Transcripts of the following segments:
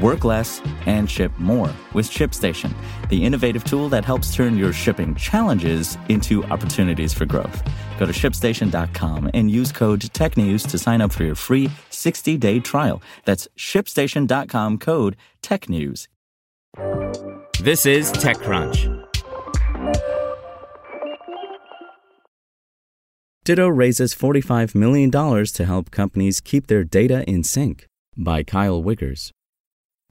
Work less and ship more with ShipStation, the innovative tool that helps turn your shipping challenges into opportunities for growth. Go to ShipStation.com and use code TechNews to sign up for your free 60-day trial. That's ShipStation.com, code TechNews. This is TechCrunch. Ditto raises $45 million to help companies keep their data in sync, by Kyle Wiggers.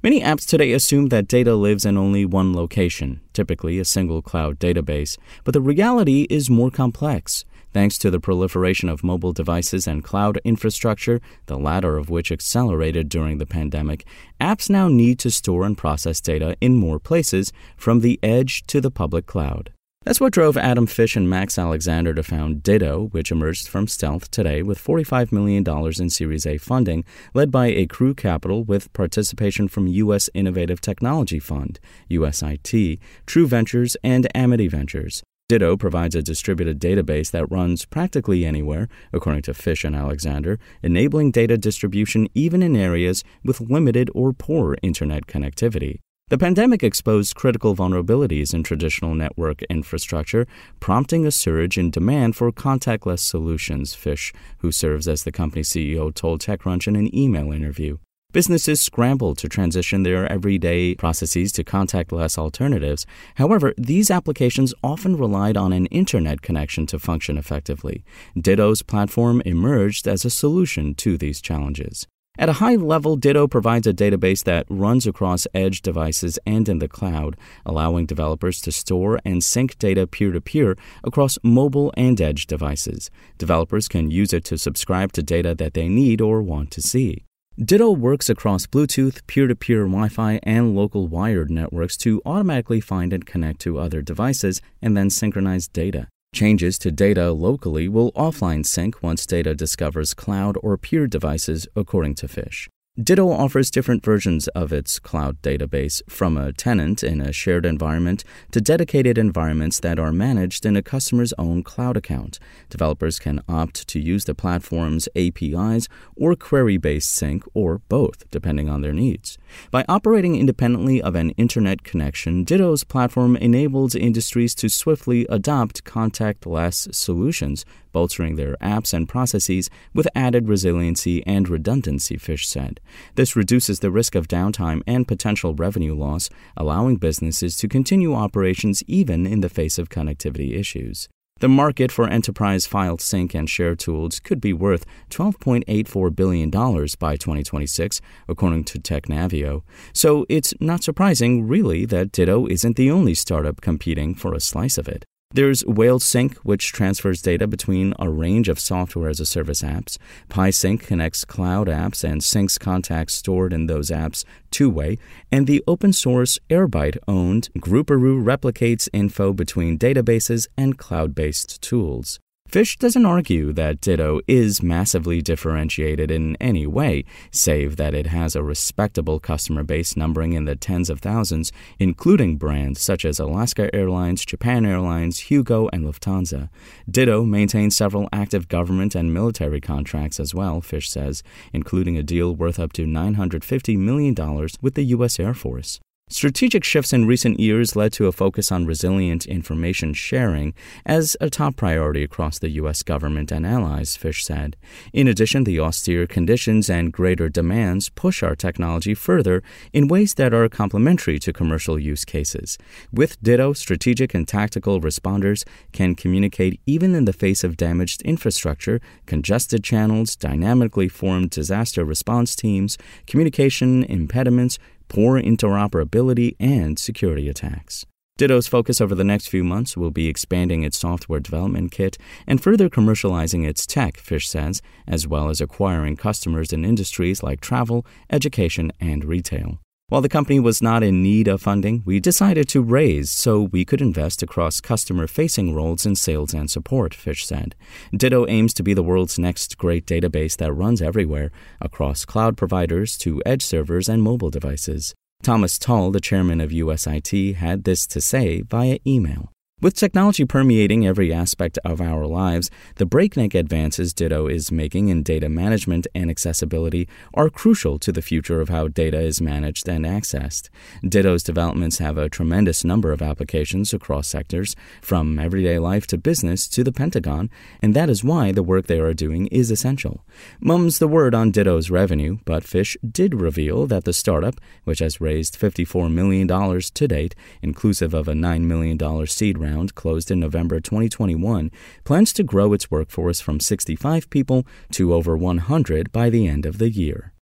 Many apps today assume that data lives in only one location, typically a single cloud database, but the reality is more complex. Thanks to the proliferation of mobile devices and cloud infrastructure, the latter of which accelerated during the pandemic, apps now need to store and process data in more places, from the edge to the public cloud. That's what drove Adam Fish and Max Alexander to found Ditto, which emerged from stealth today with $45 million in Series A funding, led by Acrew Capital with participation from U.S. Innovative Technology Fund, USIT, True Ventures, and Amity Ventures. Ditto provides a distributed database that runs practically anywhere, according to Fish and Alexander, enabling data distribution even in areas with limited or poor internet connectivity. The pandemic exposed critical vulnerabilities in traditional network infrastructure, prompting a surge in demand for contactless solutions, Fish, who serves as the company CEO, told TechCrunch in an email interview. Businesses scramble to transition their everyday processes to contactless alternatives. However, these applications often relied on an internet connection to function effectively. Ditto's platform emerged as a solution to these challenges. At a high level, Ditto provides a database that runs across edge devices and in the cloud, allowing developers to store and sync data peer-to-peer across mobile and edge devices. Developers can use it to subscribe to data that they need or want to see. Ditto works across Bluetooth, peer-to-peer Wi-Fi, and local wired networks to automatically find and connect to other devices and then synchronize data. Changes to data locally will offline sync once data discovers cloud or peer devices, according to Fish. Ditto offers different versions of its cloud database, from a tenant in a shared environment to dedicated environments that are managed in a customer's own cloud account. Developers can opt to use the platform's APIs or query-based sync, or both, depending on their needs. By operating independently of an internet connection, Ditto's platform enables industries to swiftly adopt contactless solutions, bolstering their apps and processes with added resiliency and redundancy, Fish said. This reduces the risk of downtime and potential revenue loss, allowing businesses to continue operations even in the face of connectivity issues. The market for enterprise file sync and share tools could be worth $12.84 billion by 2026, according to TechNavio. So it's not surprising, really, that Ditto isn't the only startup competing for a slice of it. There's WhaleSync, which transfers data between a range of software-as-a-service apps. PySync connects cloud apps and syncs contacts stored in those apps two-way. And the open-source Airbyte-owned Grouparoo replicates info between databases and cloud-based tools. Fish doesn't argue that Ditto is massively differentiated in any way, save that it has a respectable customer base numbering in the tens of thousands, including brands such as Alaska Airlines, Japan Airlines, Hugo, and Lufthansa. Ditto maintains several active government and military contracts as well, Fish says, including a deal worth up to $950 million with the U.S. Air Force. Strategic shifts in recent years led to a focus on resilient information sharing as a top priority across the U.S. government and allies, Fish said. In addition, the austere conditions and greater demands push our technology further in ways that are complementary to commercial use cases. With Ditto, strategic and tactical responders can communicate even in the face of damaged infrastructure, congested channels, dynamically formed disaster response teams, communication impediments, poor interoperability, and security attacks. Ditto's focus over the next few months will be expanding its software development kit and further commercializing its tech, Fish says, as well as acquiring customers in industries like travel, education, and retail. While the company was not in need of funding, we decided to raise so we could invest across customer-facing roles in sales and support, Fish said. Ditto aims to be the world's next great database that runs everywhere, across cloud providers to edge servers and mobile devices. Thomas Tall, the chairman of USIT, had this to say via email. With technology permeating every aspect of our lives, the breakneck advances Ditto is making in data management and accessibility are crucial to the future of how data is managed and accessed. Ditto's developments have a tremendous number of applications across sectors, from everyday life to business to the Pentagon, and that is why the work they are doing is essential. Mum's the word on Ditto's revenue, but Fish did reveal that the startup, which has raised $54 million to date, inclusive of a $9 million seed round, closed in November 2021, plans to grow its workforce from 65 people to over 100 by the end of the year.